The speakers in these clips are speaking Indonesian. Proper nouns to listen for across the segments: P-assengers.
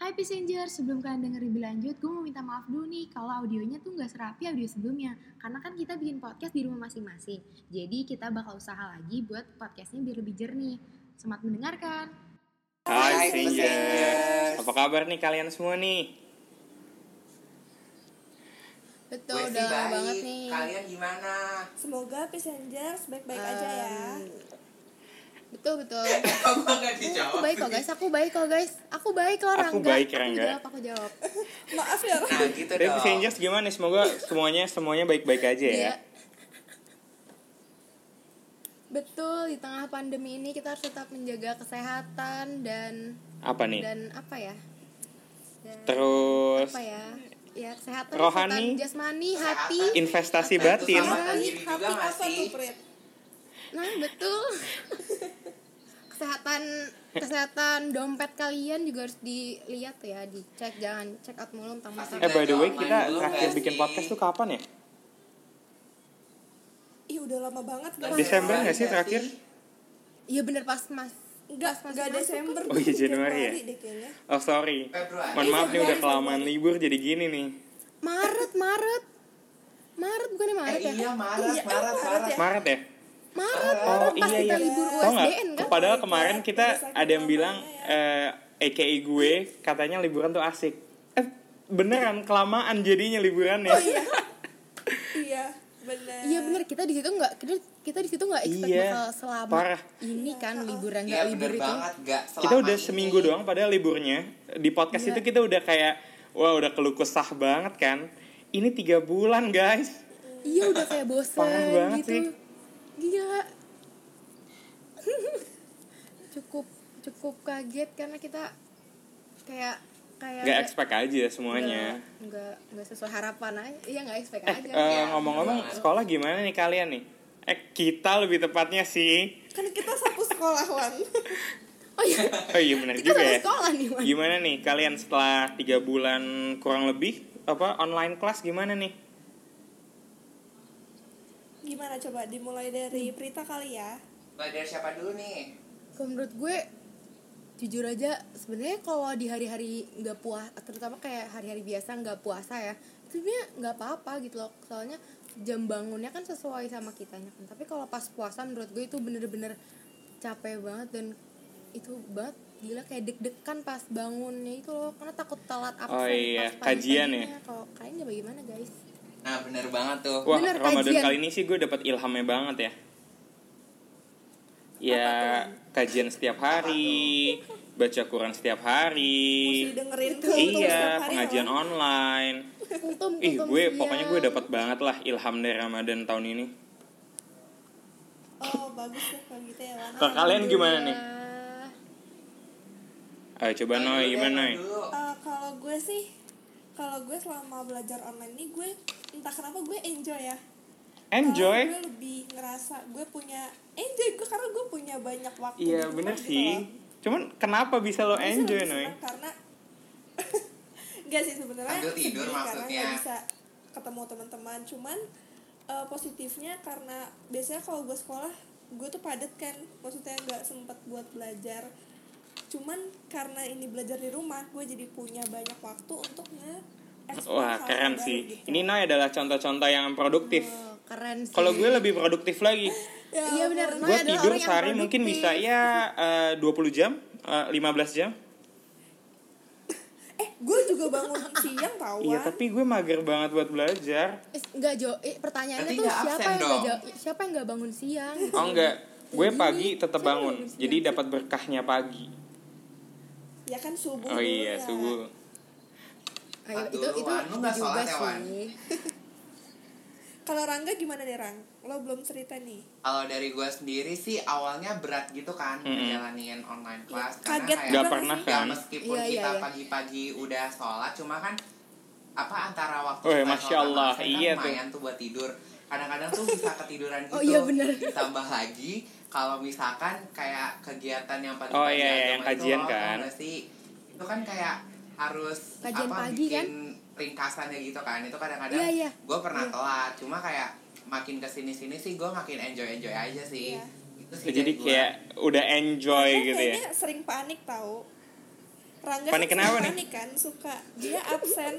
Hai P-assengers, sebelum kalian denger lebih lanjut, gue mau minta maaf dulu nih kalau audionya tuh gak serapi audio sebelumnya. Karena kan kita bikin podcast di rumah masing-masing. Jadi kita bakal usaha lagi buat podcastnya biar lebih jernih. Selamat mendengarkan. Hai P-assengers, apa kabar nih kalian semua nih? Betul, udah lama banget nih. Kalian gimana? Semoga P-assengers baik-baik aja ya. Betul. Aku baik kok guys, aku baik loh Rangga. Aku jawab. Maaf ya Rangga. Nah gitu dong. P-assengers gimana? Semoga semuanya baik-baik aja ya. Betul, di tengah pandemi ini kita harus tetap menjaga kesehatan dan kesehatan rohani, jasmani, hati, investasi batin. Nah, betul. Kesehatan dompet kalian juga harus dilihat ya, dicek, jangan check out mulu mentang-mentang. By the way, kita terakhir bikin podcast tuh kapan ya? Ih, udah lama banget. Desember enggak sih terakhir? Iya bener, pas Desember. Oh iya, Januari ya? Oh sorry, mohon maaf nih udah kelamaan libur jadi gini nih. Maret bukannya Maret ya? Iya, Maret ya? Maret pas kita libur USBN kan? Padahal kemarin kita ada yang bilang AKA gue katanya liburan tuh asik. Beneran kelamaan jadinya liburannya. Oh iya. Iya, bener. Iya bener, kita di situ enggak expect bakal selama parah. Ini kan liburan enggak libur itu. Kita udah seminggu doang padahal liburnya. Di podcast itu kita udah kayak wah udah keluh kesah banget kan. Ini 3 bulan, guys. Iya udah kayak bosen parah banget gitu. Sih. Gila. Cukup kaget karena kita kayak enggak expect aja semuanya. Enggak sesuai harapan aja. Iya, enggak expect aja. Ngomong-ngomong sekolah gimana nih kalian nih? Kita lebih tepatnya sih. Kan kita satu sekolah, Wan. Oh iya benar juga ya. Sekolah nih, Wan. Gimana nih kalian setelah 3 bulan kurang lebih online kelas gimana nih? Gimana coba dimulai dari Prita kali ya? Mulai dari siapa dulu nih? Kalau menurut gue jujur aja sebenarnya kalau di hari-hari nggak puasa, terutama kayak hari-hari biasa nggak puasa ya, itu sebenarnya nggak apa-apa gitu loh, soalnya jam bangunnya kan sesuai sama kitanya kan. Tapi kalau pas puasa menurut gue itu bener-bener capek banget dan itu banget gila kayak deg-degan pas bangunnya itu loh, karena takut telat absen. Oh iya, pas kajian ya. Kalau kalian bagaimana guys? Nah benar banget tuh. Wah, bener, Ramadan kajian. Kali ini sih gue dapat ilhamnya banget ya. Ya kajian setiap hari, baca Quran setiap hari. Mesti dengerin tuh. Iya, pengajian hari, online. Pokoknya gue dapat banget lah ilham dari Ramadan tahun ini. Oh bagus tuh kalau gitu ya. Kalau kalian gimana nih? Ayo coba Noy, gimana Noy? Kalau gue selama belajar online ini gue entah kenapa gue enjoy ya. Enjoy? Gue lebih ngerasa gue punya banyak waktu. Iya bener sih gitu. Cuman kenapa bisa lo enjoy Noy? Karena gak sih sebenarnya tidur maksudnya. Karena gak bisa ketemu teman-teman. Cuman positifnya karena biasanya kalau gue sekolah gue tuh padat kan, maksudnya gak sempet buat belajar. Cuman karena ini belajar di rumah gue jadi punya banyak waktu untuk nge-explore. Wah keren sih gitu. Ini Noy adalah contoh-contoh yang produktif. Keren sih. Kalau gue lebih produktif lagi. Iya benar. Gue tidur sehari mungkin bisa 20 jam 15 jam. Gue juga bangun siang tau. Iya tapi gue mager banget buat belajar. Pertanyaannya nanti tuh siapa yang gak bangun siang? Oh enggak, gue pagi tetap bangun jadi dapat berkahnya pagi. Ya kan subuh. Oh iya ya. Subuh. Ayo itu juga sih. Kalau Rangga gimana nih Rang? Lo belum cerita nih. Kalau dari gue sendiri sih awalnya berat gitu kan ngejalanin online class karena kaget nggak pernah kan. Meskipun kita pagi-pagi udah sholat cuma kan antara waktu Masya Allah, iya kan lumayan tuh buat tidur. Kadang-kadang tuh bisa ketiduran gitu. Oh iya benar. Ditambah lagi kalau misalkan kayak kegiatan yang pagi-pagi yang kajian itu, kan itu kan kayak harus kajian pagi bikin kan? Ringkasannya gitu kan itu kadang-kadang gue pernah telat cuma kayak makin kesini-sini sih gue makin enjoy aja sih, itu sih jadi kayak udah enjoy gitu ya. Kayaknya sering panik tau Rangga panik kenapa nih? Panik kan, suka dia absen.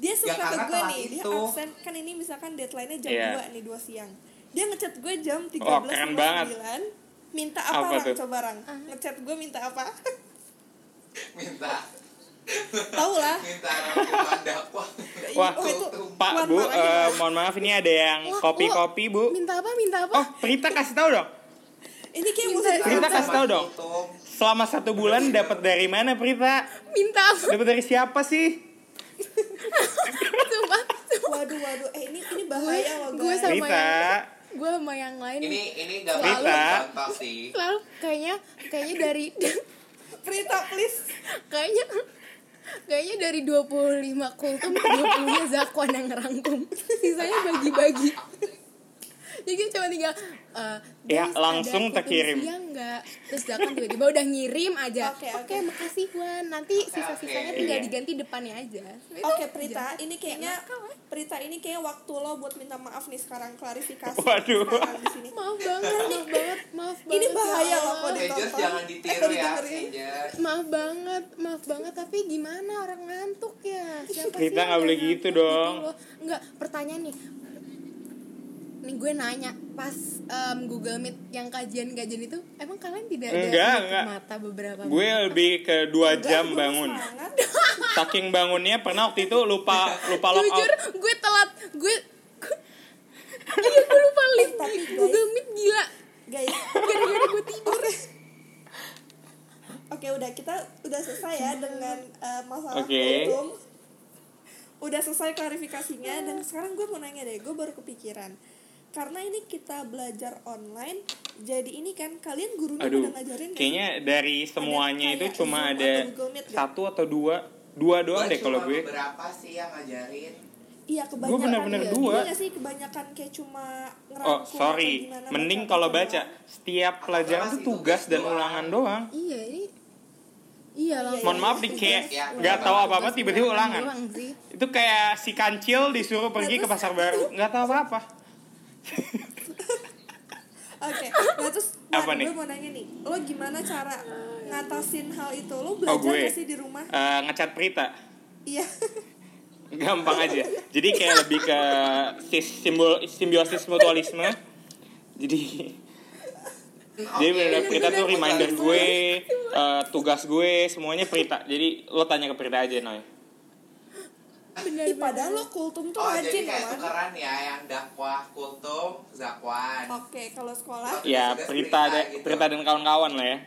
Dia suka ke gue nih, dia absen kan ini misalkan deadline-nya jam 2 nih, 2 siang. Dia ngechat gue jam 13.09. Oh, minta apa Rang? Coba Rang. Ngechat gue minta apa? Tahu lah. Minta dakwah. Wah, itu Pak Bu, mohon maaf ini ada yang kopi-kopi, Bu. Minta apa? Minta apa? Oh, Prita kasih tahu dong. Ini kayak musik. Prita kasih tahu dong. Selama 1 bulan dapat dari mana Prita? Minta apa? Dapat dari siapa sih? Waduh. Ini bahaya loh guys. Gue sama yang lain. Ini enggak apa-apa sih. Lalu kayaknya dari Prita please. Kayaknya dari 25 kultum 20-nya Zakwan yang ngerangkum. Sisanya bagi-bagi. Jadi cuma tinggal langsung terkirim. Iya enggak. Terus Zakwan tiba-tiba udah ngirim aja. Oke, makasih Wan. Nanti sisa-sisanya tinggal diganti depannya aja. Oke, Prita, ini kayaknya waktu lo buat minta maaf nih sekarang, klarifikasi. Waduh. Maaf banget. Ini bahaya loh kalau ditonton. Jangan ditiru ya. Maaf banget tapi gimana orang ngantuk ya? Siapa sih? Kita enggak boleh gitu dong. Enggak, pertanyaan nih. Nih gue nanya pas Google Meet yang kajian itu emang kalian tidak ada mata beberapa gue mata? Lebih ke 2 jam bangun saking bangunnya pernah waktu itu lupa logout jujur gue telat gue lupa link Google Meet gila guys gara-gara gue tidur. Oke udah kita udah selesai ya dengan masalah hukum udah selesai klarifikasinya dan sekarang gue mau nanya deh gue baru kepikiran. Karena ini kita belajar online, jadi ini kan kalian gurunya udah ngajarin kan? Kayaknya dari semuanya itu cuma ada 1 atau 2 doang deh kalau gue. Berapa sih yang ngajarin? Iya kebanyakan. Gue benar-benar 2. Iya sih kebanyakan kayak cuma ngerangkum. Oh sorry, mending kalau baca setiap pelajaran itu tugas dan ulangan doang. Iya ini. Iya, mohon maaf nih kayak nggak tahu apa-apa tiba-tiba ulangan. Itu kayak si kancil disuruh pergi ke pasar baru nggak tahu apa-apa. Oke, nah terus gue mau nanya nih, lo gimana cara ngatasin hal itu? Lo belajar nggak sih di rumah? Ngecat Prita. Iya. Gampang aja. Jadi kayak lebih ke simbiosis mutualisme. Jadi bener-bener Prita tuh reminder gue, tugas gue, semuanya Prita. Jadi lo tanya ke Prita aja, Noy. Bener, padahal lo kultum tuh rajin. Jadi kayak tukeran ya, yang dakwah kultum, Zakwan. Oke, kalau sekolah ya Prita dan kawan-kawan lah ya.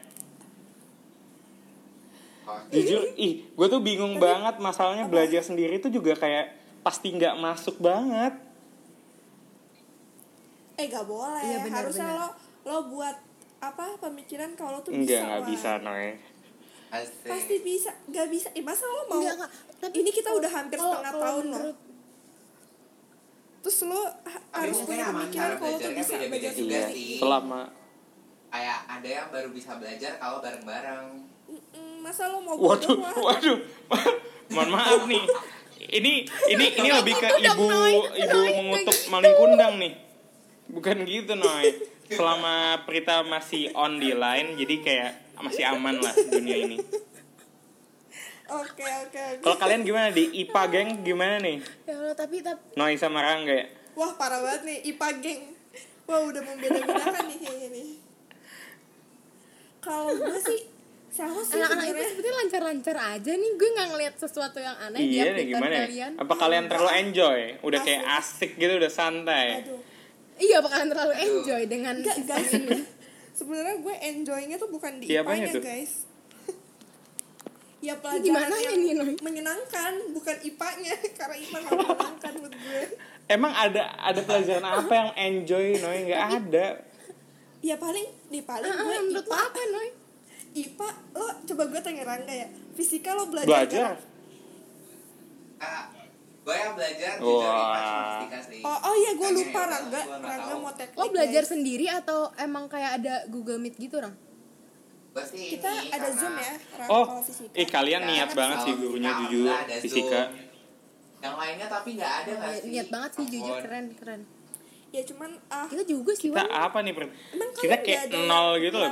Jujur, gue tuh bingung banget masalahnya belajar sendiri tuh juga kayak pasti nggak masuk banget. Gak boleh, ya, harusnya lo buat apa pemikiran kalau tuh bisa. Enggak bisa Noe. Pasti bisa, nggak bisa. Masa lo mau? Enggak. Tapi ini kita udah hampir setengah tahun loh. Terus lo harus punya pemikiran kalau tuh bisa belajar juga sih. Selama kayak ada yang baru bisa belajar kalau bareng-bareng. Masa lo mau? Waduh. Mohon maaf nih. Ini lebih ke ibu mengutuk maling kundang nih. Bukan gitu Noe. Selama Prita masih on the line jadi kayak masih aman lah dunia ini. Oke. Kalau kalian gimana di IPA geng gimana nih? Ya Allah tapi Noi sama Rangga ya? Wah parah banget nih IPA geng. Wah udah membeda-bedakan nih kayaknya nih. Kalau gue sih anak-anak itu sebetulnya lancar-lancar aja nih. Gue gak ngeliat sesuatu yang aneh di aplikasi kalian. Apa kalian terlalu enjoy? Udah kayak asik gitu udah santai. Aduh. Iya bakalan terlalu enjoy dengan sistem ini. Sebenarnya gue enjoy-nya tuh bukan di IPA-nya guys. Ya pelajaran yang menyenangkan bukan IPA-nya karena IPA gak menyenangkan menurut gue. Emang ada pelajaran apa yang enjoy Noy? Nggak ada. Ya paling gue IPA apa Noy? IPA lo coba gue tanya Rangga ya. Fisika lo belajar? Gue yang belajar jujur IPA sih. Oh iya gue lupa Rangga mau teknik. Lo belajar sendiri atau emang kayak ada Google Meet gitu Rang? Kita ada Zoom ya Rang kalau fisika. Kalian niat banget sih gurunya jujur fisika. Yang lainnya tapi nggak ada nggak sih? Niat banget sih jujur keren. Ya cuman kita juga sih. Kita apa nih Kita kayak nol gitu loh.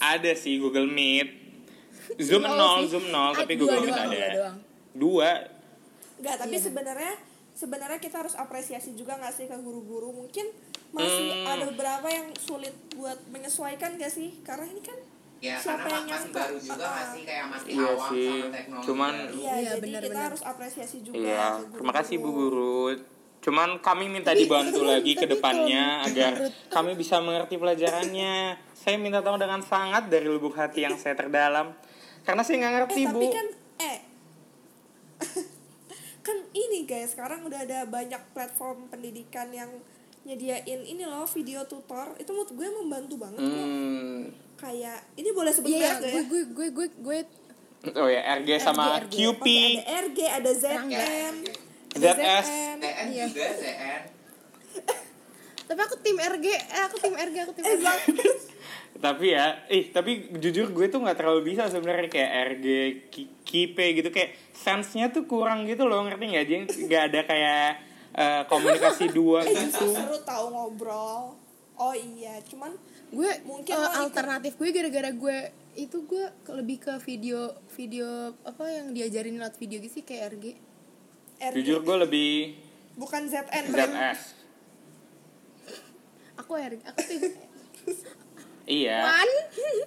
Ada sih Google Meet. Zoom nol, tapi Google Meet ada. Dua. Enggak, tapi yeah. sebenarnya kita harus apresiasi juga nggak sih ke guru-guru, mungkin masih ada beberapa yang sulit buat menyesuaikan nggak sih, karena ini kan ya, siapa yang masih nyangka baru juga masih kayak masih iya awam sih. Sama teknologi cuman iya, ya, jadi bener, kita harus apresiasi juga iya. Terima kasih Bu Guru, cuman kami minta dibantu lagi ke depannya agar kami bisa mengerti pelajarannya. Saya minta tahu dengan sangat dari lubuk hati yang saya terdalam karena saya nggak ngerti Bu. Tapi kan kan ini guys, sekarang udah ada banyak platform pendidikan yang nyediain ini loh video tutor, itu menurut gue membantu banget kok. Kayak ini boleh sebut merek ya? Gue oh ya, RG sama QP. Ada RG, ada ZM, ZS, TN juga, ZN. Tapi aku tim RG. Tapi ya, tapi jujur gue tuh nggak terlalu bisa sebenarnya kayak RG, QP gitu, kayak sense-nya tuh kurang gitu loh, ngerti nggak? Jadi nggak ada kayak komunikasi dua gitu. Seru tahu ngobrol. Oh iya, cuman gue mungkin alternatif gue gara-gara gue lebih ke video apa yang diajarin lewat video gitu sih kayak RG. Jujur gue lebih bukan ZN, ZS. Aku RG. Iya. One.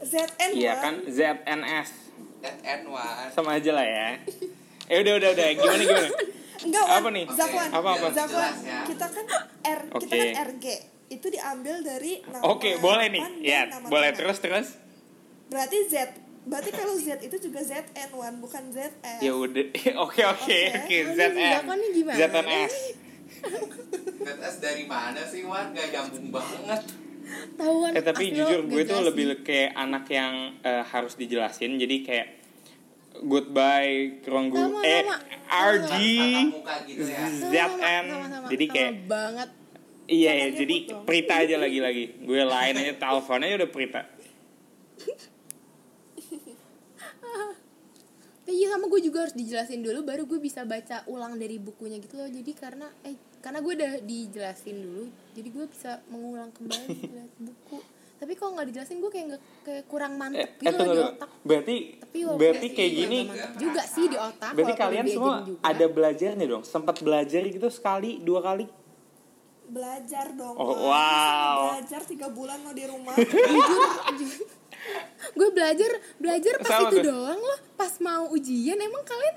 ZN. Iya kan ZNS. ZN1. Sama aja lah ya. Udah. Gimana? Enggak. Apa nih? Zakwan. Zakwan. Kita kan RG. Itu diambil dari nama. Oke, boleh nih. Ya, boleh terus. Berarti kalau Z itu juga ZN1 bukan ZN. Ya udah. Oke. ZN. ZNS. ZNS dari mana sih, Wan? Enggak nyambung banget. Tahuan. Tapi jujur gue tuh lebih kayak anak yang harus dijelasin. Jadi kayak goodbye ruang guru RG ZN. Jadi kayak banget. Iya, jadi Prita aja lagi-lagi. Gue lain aja, teleponnya udah Prita. Iya, sama gue juga harus dijelasin dulu baru gue bisa baca ulang dari bukunya gitu loh. Jadi karena gue udah dijelasin dulu, jadi gue bisa mengulang kembali buku. Tapi kalau nggak dijelasin gue kayak kurang mantep gitu loh di otak. Berarti kayak gini juga sih di otak. Berarti kalian semua ada belajar nih dong. Sempat belajar gitu sekali, dua kali. Belajar dong. Oh, wow. Belajar 3 bulan lo di rumah. Jujur. Gue belajar pas sama itu tuh. Doang loh. Pas mau ujian emang kalian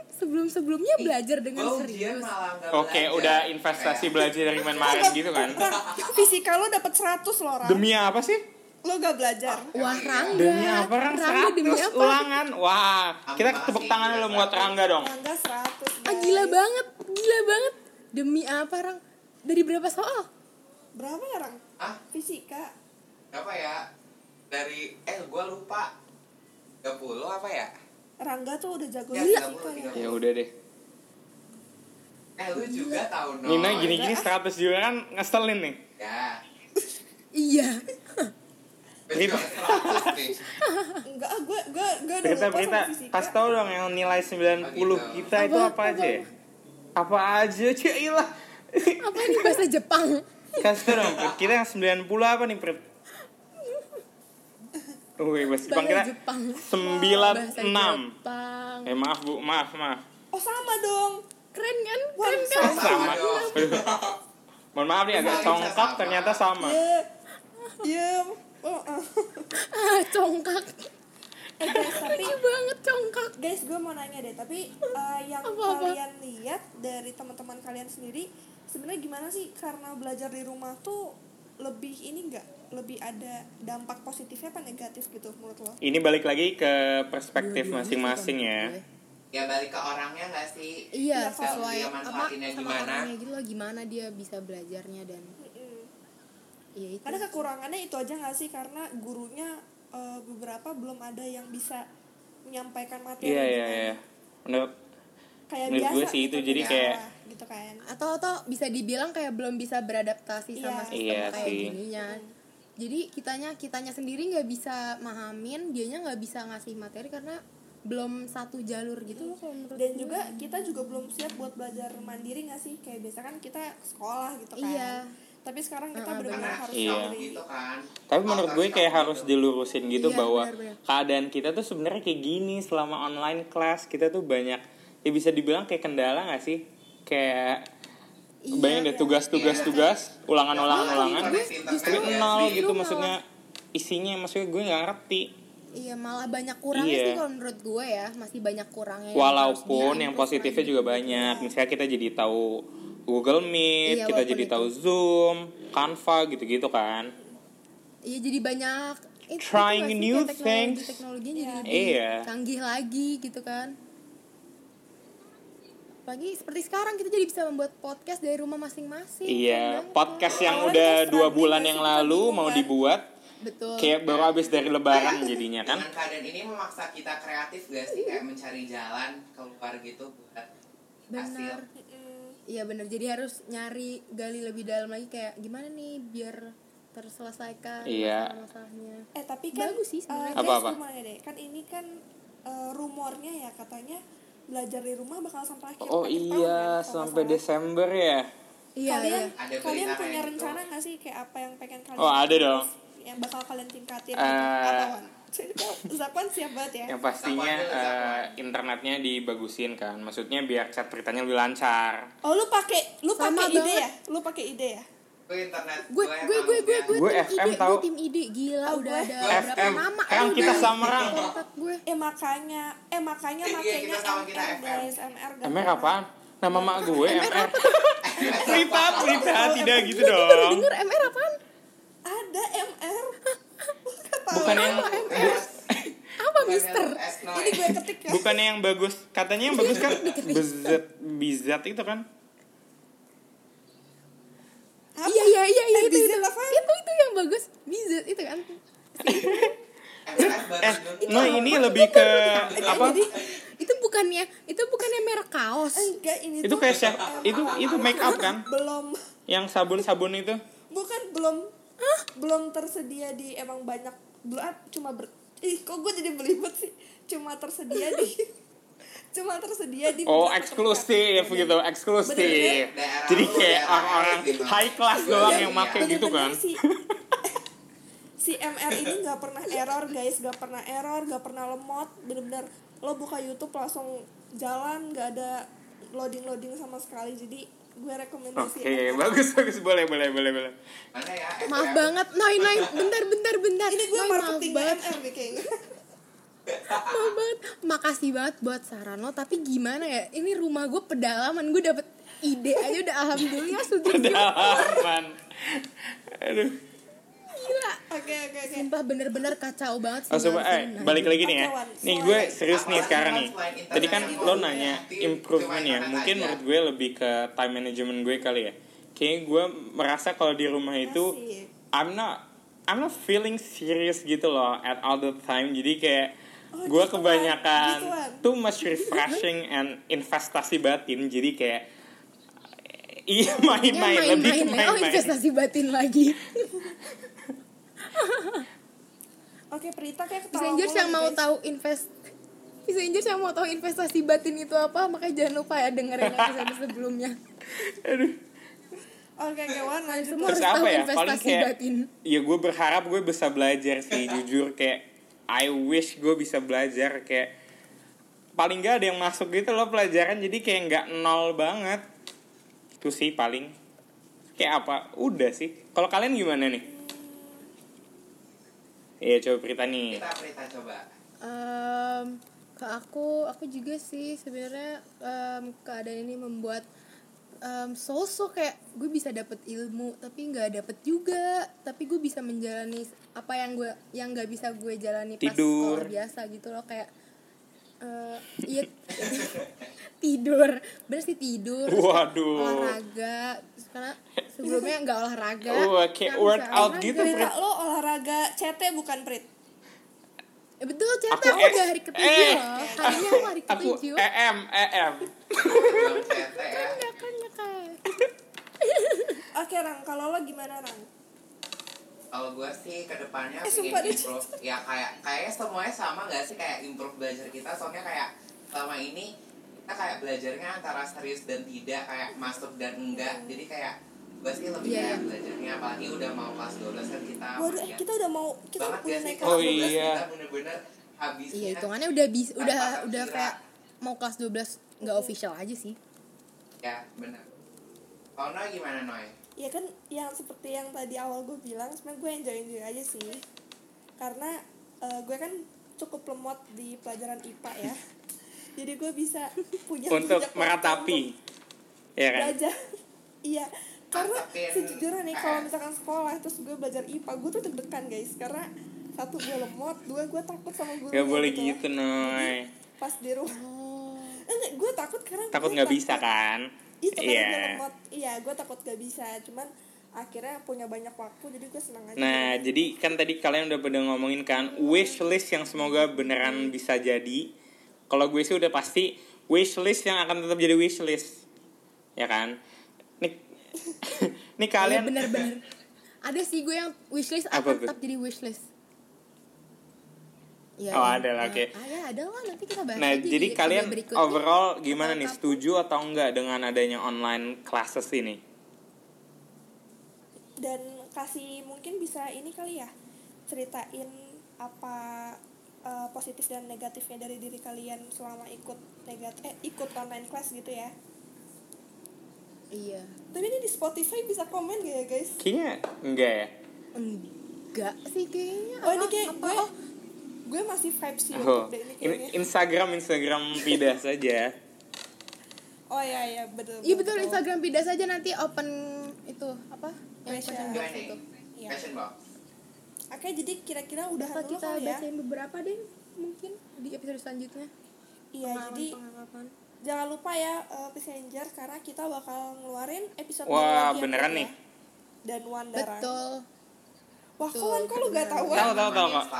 sebelumnya belajar dengan serius. Oke, udah investasi belajar dari main-main gitu kan. Fisika lo dapet 100 loh, Rang. Demi apa sih? Lo gak belajar. Wah, Rangga. Demi apa, Rang? 100 ulangan. Wah, kita tepuk tangan lo buat Rangga dong. Rangga 100. Ah, gila banget. Demi apa, Rang? Dari berapa soal? Berapa ya, Rang? Fisika. Apa ya? Dari gue lupa. 30 apa ya? Rangga tuh udah jago fisika ya. Ya udah deh. Lu juga tahu no. Nina gini-gini 100 juga kan ngeselin nih. Ya. Iya. Berita 100 nih. Enggak, gue udah lupa sama fisika. Kasih tau dong yang nilai 90 kita itu apa aja? Cilah. Apa ini bahasa Jepang? Kasih dong, kita yang 90 apa nih, Prit? Bahasa Jepang kita 96. Maaf Bu, maaf. Oh sama dong, keren kan? Keren. Sama. Mohon maaf nih agak congkak, ternyata sama. Iya. Congkak. Lucu banget congkak. Guys, gue mau nanya deh, tapi yang kalian lihat dari teman-teman kalian sendiri sebenarnya gimana sih, karena belajar di rumah tuh lebih ini enggak, lebih ada dampak positifnya apa negatif gitu menurut lo? Ini balik lagi ke perspektif masing-masing ya. Ya balik ke orangnya enggak sih? Iya, sesuai apa sama orangnya gitu loh, gimana dia bisa belajarnya dan ya itu. Ada kekurangannya itu aja enggak sih, karena gurunya beberapa belum ada yang bisa menyampaikan materi. Iya. Menurut gue sih itu gitu, jadi kayak gitu kan. Atau bisa dibilang kayak belum bisa beradaptasi sama sistem kayak gininya. Jadi kitanya sendiri nggak bisa mahamin, dianya nggak bisa ngasih materi karena belum satu jalur gitu loh kalau menurut dan gue. Juga kita juga belum siap buat belajar mandiri nggak sih, kayak biasa kan kita sekolah gitu kan. Iya. tapi sekarang kita benar-benar harus sendiri. Tapi menurut gue kayak harus dilurusin gitu, bahwa keadaan kita tuh sebenarnya kayak gini. Selama online class kita tuh banyak, ya bisa dibilang kayak kendala nggak sih, kayak banyak deh tugas-tugas, ulangan-ulangan, tapi nol gitu maksudnya isinya, maksudnya gue nggak ngerti. Iya, malah banyak kurangnya sih kalau menurut gue ya, masih banyak kurangnya. Walaupun yang positifnya juga banyak. Misalnya kita jadi tahu Google Meet, kita jadi tahu Zoom, Canva gitu-gitu kan. Iya, jadi banyak trying new things. Teknologinya jadi lebih canggih lagi gitu kan. Apalagi seperti sekarang kita jadi bisa membuat podcast dari rumah masing-masing. Iya, podcast yang udah 2 bulan yang lalu mau dibuat. Betul. Kayak baru habis dari lebaran jadinya kan. Dengan keadaan ini memaksa kita kreatif gak sih, kayak mencari jalan keluar gitu buat hasil. Iya benar. Jadi harus nyari, gali lebih dalam lagi kayak gimana nih biar terselesaikan masalahnya. Tapi kan bagus sih sebenarnya. Kan ini kan rumornya ya, katanya belajar di rumah bakal sampai akhir tahun, kan? Sampai Desember ya. Kalian punya rencana nggak sih kayak apa yang pengen kalian? Oh ada dong. Yang bakal kalian tingkatin atau Zapan siap banget ya. Yang pastinya internetnya dibagusin kan. Maksudnya biar chat beritanya lebih lancar. Oh, lu pakai ide ya? Gue FM tahu. Gue tim ide gila, udah ada berapa nama. Kita samarang. makanya MR apaan? Nama mak gue MR. Prita tidak gitu dong. Denger MR apaan? Ada MR. Bukan yang apa Mister? Ini gue ketik ya. Bukan yang bagus, katanya yang bagus kan Bizat itu kan? Iya itu yang bagus, Bizat itu kan? Nah ini lebih ke apa? Itu bukannya merek kaos? Enggak, ini itu kayak itu make up kan? Belum. Yang sabun itu? Bukan, belum tersedia di, emang banyak kok gue jadi belibet sih, cuma tersedia di eksklusif bener. Jadi kayak orang-orang high class doang yang pakai gitu kan. Si MR ini nggak pernah error, nggak pernah lemot, bener-bener lo buka YouTube langsung jalan, nggak ada loading sama sekali. Jadi gue rekomendasi. Oke, bagus boleh. Mana ya? Maaf banget, Noi, bentar. Ini gue marketing MR nih kayaknya. Maaf banget, makasih banget buat saran lo. Tapi gimana ya? Ini rumah gue pedalaman, gue dapet ide aja udah alhamdulillah sudah. Pedalaman. Aduh. Gila. Oke. Sumpah bener-bener kacau banget. Balik lagi nih ya. Nih gue serius nih sekarang nih. Tadi kan lo nanya improvement ya. Mungkin menurut gue lebih ke time management gue kali ya. Kayaknya gue merasa kalau di rumah itu I'm not feeling serious gitu loh at all the time. Jadi kayak gue kebanyakan too much refreshing and investasi batin. Jadi kayak main-main. Investasi batin lagi. Oke, Prita kayak P-assengers yang mau tahu investasi batin itu apa, makanya jangan lupa ya dengerin episode sebelumnya. Aduh. Oke, kawan, lanjut. Terus apa ya? Paling kayak batin. Ya gue berharap gue bisa belajar sih. Jujur kayak I wish gue bisa belajar, kayak paling enggak ada yang masuk gitu loh pelajaran, jadi kayak enggak nol banget. Itu sih paling kayak apa? Udah sih. Kalau kalian gimana nih? Iya, coba Prita nih. Prita coba. Ke aku juga sih sebenarnya keadaan ini membuat kayak gue bisa dapet ilmu tapi nggak dapet juga, tapi gue bisa menjalani apa yang nggak bisa gue jalani pas sekolah biasa gitu loh, kayak tidur, bener sih tidur. Waduh. Olahraga, karena sebelumnya nggak olahraga. Kayak workout gitu. Prit, lo olahraga CT bukan, Prit? Betul, CT aku udah hari ke-7 loh. Kayaknya aku hari ke-7. Aku EM. Kan. Oke, Rang, kalau lo gimana, Rang? Kalau gue sih kedepannya pengen improve ya, kayaknya semuanya sama nggak sih, kayak improve belajar kita. Soalnya kayak selama ini kita kayak belajarnya antara serius dan tidak, kayak masuk dan enggak. Jadi kayak gue sih lebih kayak belajarnya, apalagi udah mau kelas 12 kan kita waduh, kita udah mau, kita udah naik kelas 12 kita bener-bener habis iya, hitungannya udah kayak mau kelas 12 gak official aja sih ya, benar. Kalau Noe gimana Noe? Ya kan yang seperti yang tadi awal gue bilang, sebenarnya gue enjoy aja sih. Karena gue kan cukup lemot di pelajaran IPA ya. Jadi gue bisa punya meratapi. Iya kan? Belajar. Iya. Karena sejujurnya nih kalau misalkan sekolah terus gue belajar IPA, gue tuh deg-degan guys. Karena satu gue lemot, dua gue takut sama guru. Gak boleh gitu Noe. Pas di rumah. Enggak, gue takut karena takut nggak bisa kan? Gue takut gak bisa, cuman akhirnya punya banyak waktu jadi gue senang aja. Nah, jadi kan tadi kalian udah pada ngomongin kan wish list yang semoga beneran bisa jadi. Kalau gue sih udah pasti wish list yang akan tetap jadi wish list, ya kan? Nih kalian bener-bener ada sih gue yang wish list akan tetap jadi wish list. Ya, adalah oke. Ya adalah nanti kita bahas. Nah, jadi kalian overall gimana nih? Setuju atau enggak dengan adanya online classes ini? Dan kasih mungkin bisa ini kali ya, ceritain apa positif dan negatifnya dari diri kalian selama ikut online class gitu ya. Iya. Tapi ini di Spotify bisa komen gak ya, guys? Kayaknya enggak ya? Enggak sih kayaknya. Oh, ini kayak gue masih vibes sih oh. Instagram pindah saja. Oh iya betul. Instagram pindah saja nanti open itu apa? Question box itu. Iya. Question box. Oke, jadi kira-kira udah kita bacain beberapa deh mungkin di episode selanjutnya. Iya, jadi jangan lupa ya P-Assenger karena kita bakal ngeluarin episode baru lagi. Wah, beneran nih. Dan Wandaran. Betul. Wah, kok lu gak tahu? Tahu kok.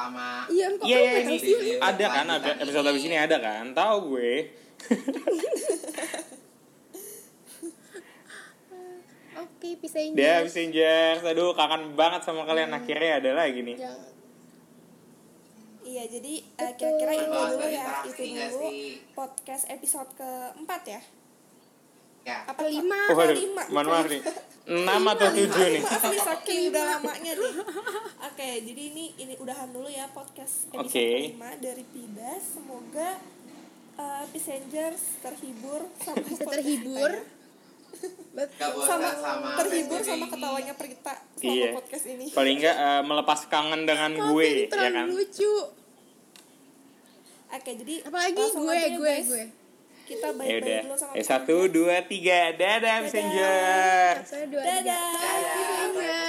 Iya, ini ada kan, ada episode habis ini ada kan? Tahu gue. Oke, P-Assenger. Ya, P-Assenger. Aduh, kangen banget sama kalian. Akhirnya ada lagi nih. Iya, jadi kira-kira ini dulu ya, itu dulu podcast episode ke-4 ya. Ya. Apa 5? Oh, 5. Mohon maaf nih. 6 atau 7 nih. Ini saking udah lamanya nih. Oke, jadi ini udahan dulu ya podcast episode 5 dari P-Assenger. Semoga P-Assenger terhibur sama terhibur sama ketawanya Prita selama podcast ini. Paling enggak melepas kangen dengan gue ya kan. Lucu. Oke, jadi apalagi gue. Kita bye-bye dulu sama 1, 2, 3. Dadah P-Assenger. Dadah.